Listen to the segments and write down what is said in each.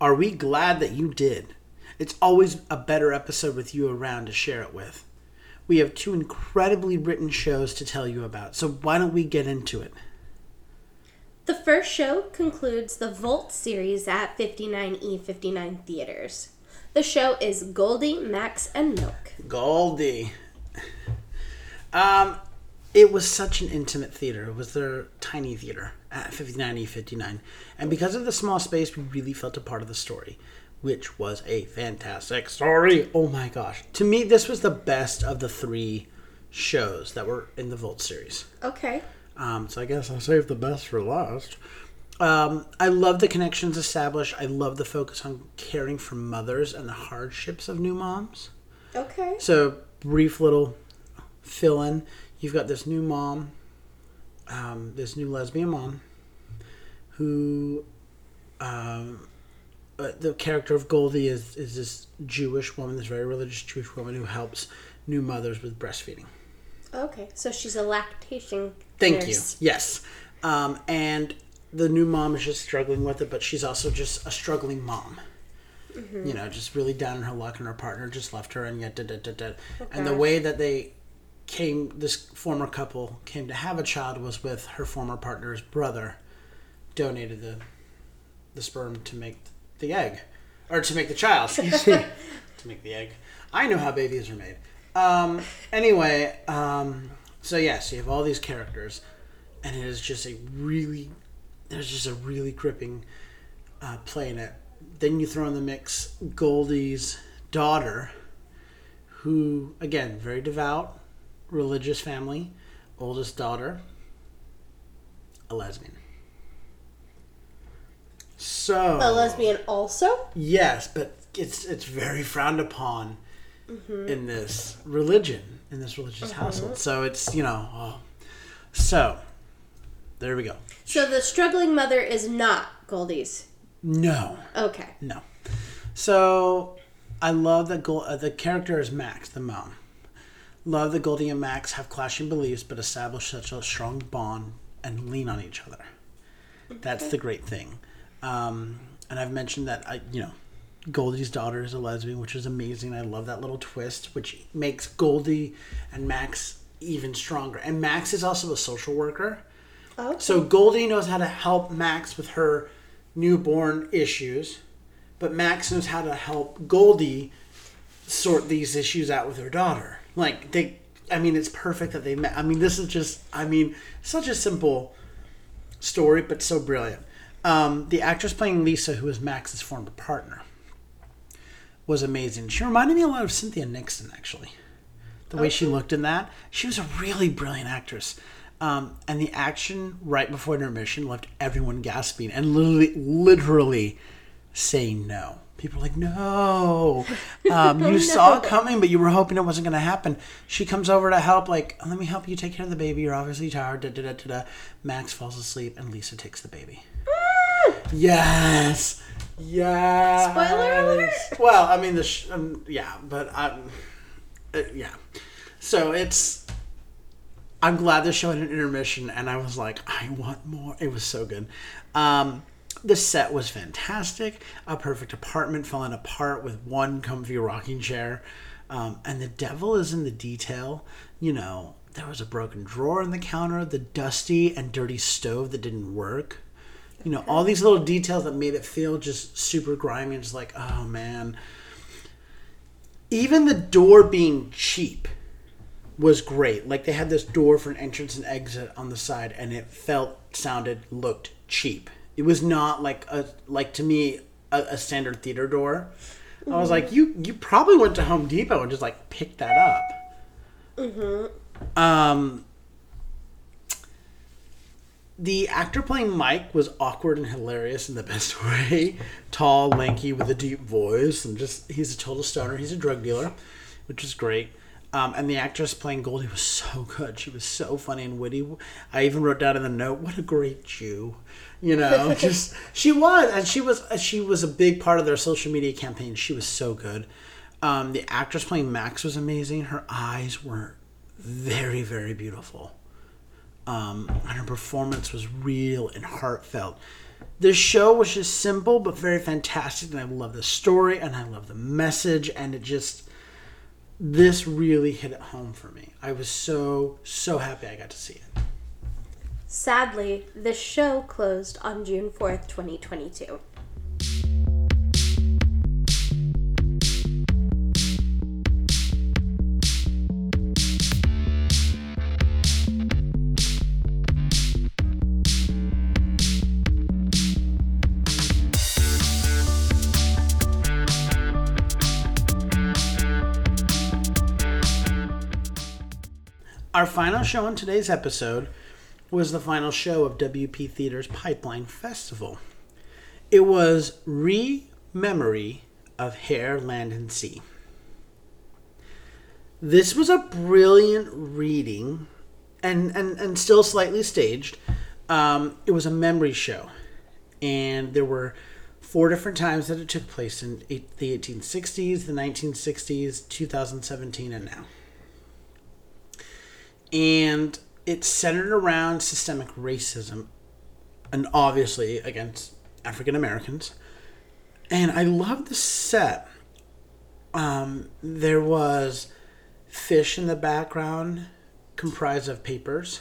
are we glad that you did? It's always a better episode with you around to share it with. We have two incredibly written shows to tell you about, so why don't we get into it? The first show concludes the Volt series at 59E59 Theaters. The show is Goldie, Max, and Milk. Goldie. It was such an intimate theater. It was their tiny theater at 59E59. And because of the small space, we really felt a part of the story, which was a fantastic story. Oh my gosh. To me, this was the best of the three shows that were in the Volt series. Okay. So I guess I'll save the best for last. I love the connections established. I love the focus on caring for mothers and the hardships of new moms. Okay. So, brief little fill-in. You've got this new mom, this new lesbian mom, who... the character of Goldie is this Jewish woman, this very religious Jewish woman who helps new mothers with breastfeeding. Okay, so she's a lactation nurse. Thank you, yes. And the new mom is just struggling with it, but she's also just a struggling mom. Mm-hmm. You know, just really down in her luck, and her partner just left her, and yet And the way that they came, this former couple came to have a child was with her former partner's brother donated the sperm to make... the egg. Or to make the child, excuse me. To make the egg. I know how babies are made. So yes, you have all these characters, and it is just a really gripping play in it. Then you throw in the mix Goldie's daughter, who, again, very devout, religious family, oldest daughter, a lesbian. So a lesbian also? Yes, but it's very frowned upon mm-hmm. in this religion, in this religious mm-hmm. household. So it's, you know, so there we go. So the struggling mother is not Goldie's? No. Okay. No. So I love that the character is Max, the mom. Love that Goldie and Max have clashing beliefs but establish such a strong bond and lean on each other. Okay. That's the great thing. And I've mentioned that Goldie's daughter is a lesbian, which is amazing. I love that little twist, which makes Goldie and Max even stronger. And Max is also a social worker. Okay. So Goldie knows how to help Max with her newborn issues, but Max knows how to help Goldie sort these issues out with her daughter. Like, it's perfect that they met. I mean, this is just, such a simple story, but so brilliant. The actress playing Lisa, who is Max's former partner, was amazing. She reminded me a lot of Cynthia Nixon, actually. The way she looked in that. She was a really brilliant actress. And the action right before intermission left everyone gasping and literally saying no. People were like, no. You saw it coming, but you were hoping it wasn't going to happen. She comes over to help, like, let me help you take care of the baby. You're obviously tired. Max falls asleep, and Lisa takes the baby. Yes. Yeah. Spoiler alert. Well, yeah. So I'm glad the show had an intermission, and I was like, I want more. It was so good. The set was fantastic. A perfect apartment falling apart with one comfy rocking chair. And the devil is in the detail. You know, there was a broken drawer in the counter, the dusty and dirty stove that didn't work. You know, all these little details that made it feel just super grimy and just like, oh, man. Even the door being cheap was great. Like, they had this door for an entrance and exit on the side, and it looked cheap. It was not to me, a standard theater door. Mm-hmm. I was like, you probably went to Home Depot and just, like, picked that up. Mm-hmm. The actor playing Mike was awkward and hilarious in the best way. Tall, lanky, with a deep voice. And he's a total stoner. He's a drug dealer, which is great. And the actress playing Goldie was so good. She was so funny and witty. I even wrote down in the note, what a great Jew. You know, she was. And she was a big part of their social media campaign. She was so good. The actress playing Max was amazing. Her eyes were very, very beautiful. And her performance was real and heartfelt. This show was just simple but very fantastic, and I love the story and I love the message, and it just, this really hit it home for me. I was so happy I got to see it. Sadly, the show closed on June 4th, 2022. Our final show on today's episode was the final show of WP Theater's Pipeline Festival. It was Re/Memory of Hair, Land, and Sea. This was a brilliant reading, and still slightly staged. It was a memory show, and there were four different times that it took place in the 1860s, the 1960s, 2017, and now. And it's centered around systemic racism and obviously against African Americans. And I love the set. There was fish in the background comprised of papers.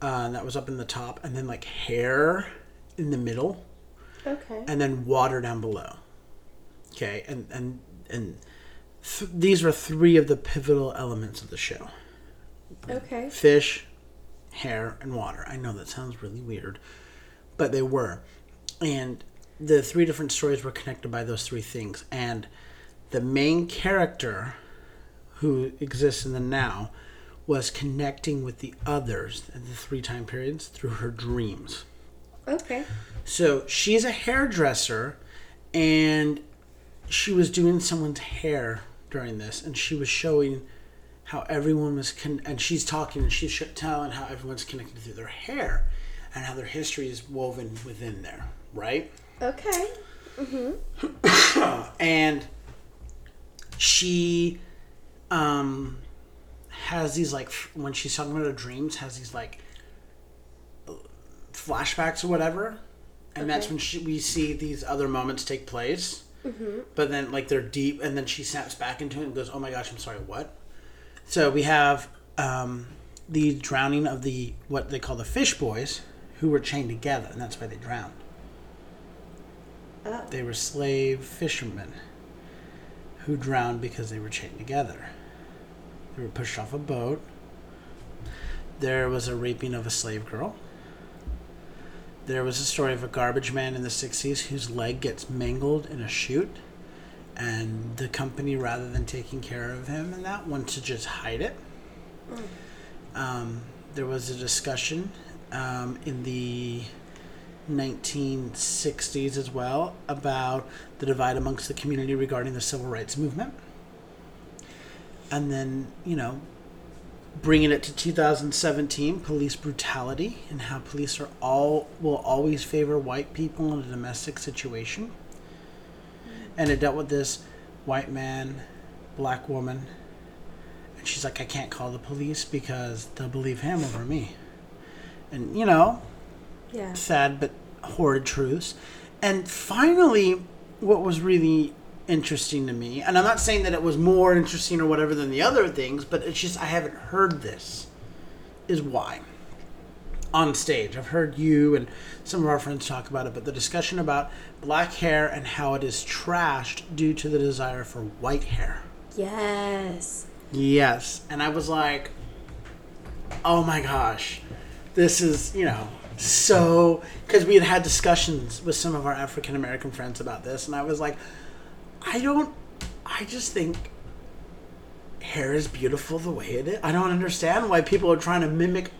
That was up in the top. And then like hair in the middle. Okay. And then water down below. Okay. And these were three of the pivotal elements of the show. Okay. Fish, hair, and water. I know that sounds really weird, but they were. And the three different stories were connected by those three things. And the main character who exists in the now was connecting with the others in the three time periods through her dreams. Okay. So she's a hairdresser, and she was doing someone's hair during this, and she was showing how everyone was, and she's talking and she's telling how everyone's connected through their hair and how their history is woven within there, right? Okay. Mm-hmm. And she has these, like, when she's talking about her dreams, has these, like, flashbacks or whatever. And okay. That's when we see these other moments take place. Mm-hmm. But then, like, they're deep, and then she snaps back into it and goes, oh my gosh, I'm sorry, what? So we have the drowning of the, what they call the fish boys, who were chained together, and that's why they drowned. Oh. They were slave fishermen who drowned because they were chained together. They were pushed off a boat. There was a raping of a slave girl. There was a story of a garbage man in the 60s whose leg gets mangled in a chute. And the company, rather than taking care of him and that, wants to just hide it. There was a discussion in the 1960s as well about the divide amongst the community regarding the civil rights movement. And then, you know, bringing it to 2017, police brutality and how police are will always favor white people in a domestic situation. And it dealt with this white man, black woman. And she's like, I can't call the police because they'll believe him over me. And, you know, yeah, sad but horrid truths. And finally, what was really interesting to me, and I'm not saying that it was more interesting or whatever than the other things, but it's just I haven't heard this, is why. On stage. I've heard you and some of our friends talk about it, but the discussion about black hair and how it is trashed due to the desire for white hair. Yes. Yes. And I was like, oh my gosh, this is, you know, so, because we had had discussions with some of our African American friends about this, and I was like, I just think hair is beautiful the way it is. I don't understand why people are trying to mimic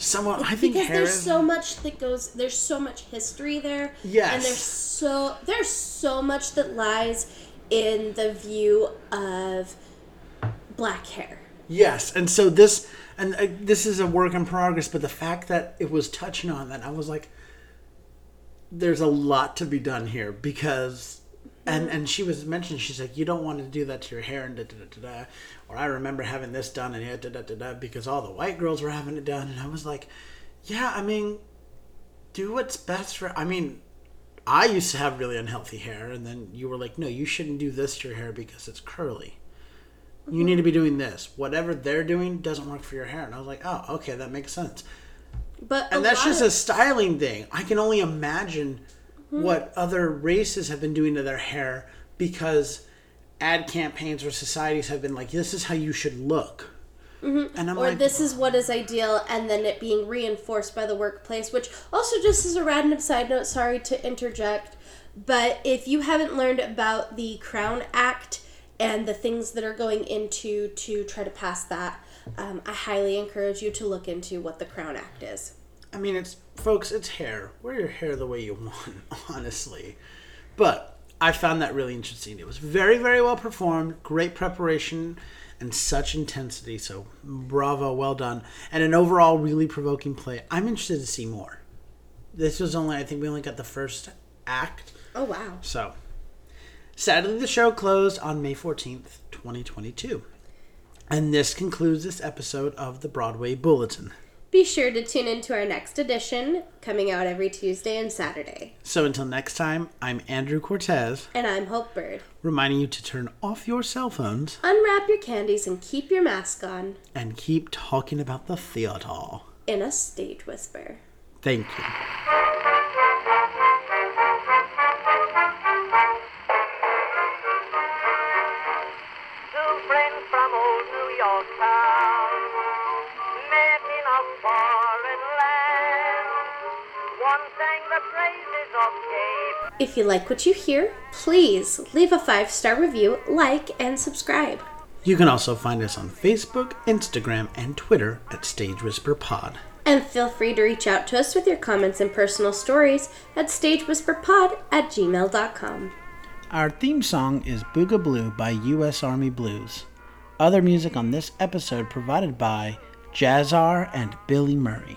someone. I think because there's so much that goes. There's so much history there. Yes. And there's so much that lies in the view of black hair. Yes, and so this is a work in progress. But the fact that it was touching on that, I was like, there's a lot to be done here because, and she was mentioning, she's like, you don't want to do that to your hair and da da da da. Or I remember having this done and da da da da because all the white girls were having it done. And I was like, yeah, I mean, do what's best for... I mean, I used to have really unhealthy hair, and then you were like, no, you shouldn't do this to your hair because it's curly. You need to be doing this. Whatever they're doing doesn't work for your hair. And I was like, oh, okay, that makes sense. And that's just a styling thing. I can only imagine what other races have been doing to their hair because ad campaigns or societies have been like, this is how you should look. Mm-hmm. And I'm or like, this is what is ideal, and then it being reinforced by the workplace, which also just is a random side note, sorry to interject, but if you haven't learned about the Crown Act and the things that are going into to try to pass that, I highly encourage you to look into what the Crown Act is. I mean, it's, folks, it's hair. Wear your hair the way you want, honestly. But I found that really interesting. It was very, very well performed, great preparation, and such intensity. So bravo, well done. And an overall really provoking play. I'm interested to see more. This was only, I think we only got the first act. Oh, wow. So, sadly, the show closed on May 14th, 2022. And this concludes this episode of the Broadway Bulletin. Be sure to tune in to our next edition, coming out every Tuesday and Saturday. So until next time, I'm Andrew Cortez. And I'm Hope Bird. Reminding you to turn off your cell phones. Unwrap your candies and keep your mask on. And keep talking about the theater. In a stage whisper. Thank you. If you like what you hear, please leave a 5-star review, like, and subscribe. You can also find us on Facebook, Instagram, and Twitter at StageWhisperPod. And feel free to reach out to us with your comments and personal stories at StageWhisperPod@gmail.com. Our theme song is Booga Blue by U.S. Army Blues. Other music on this episode provided by Jazzar and Billy Murray.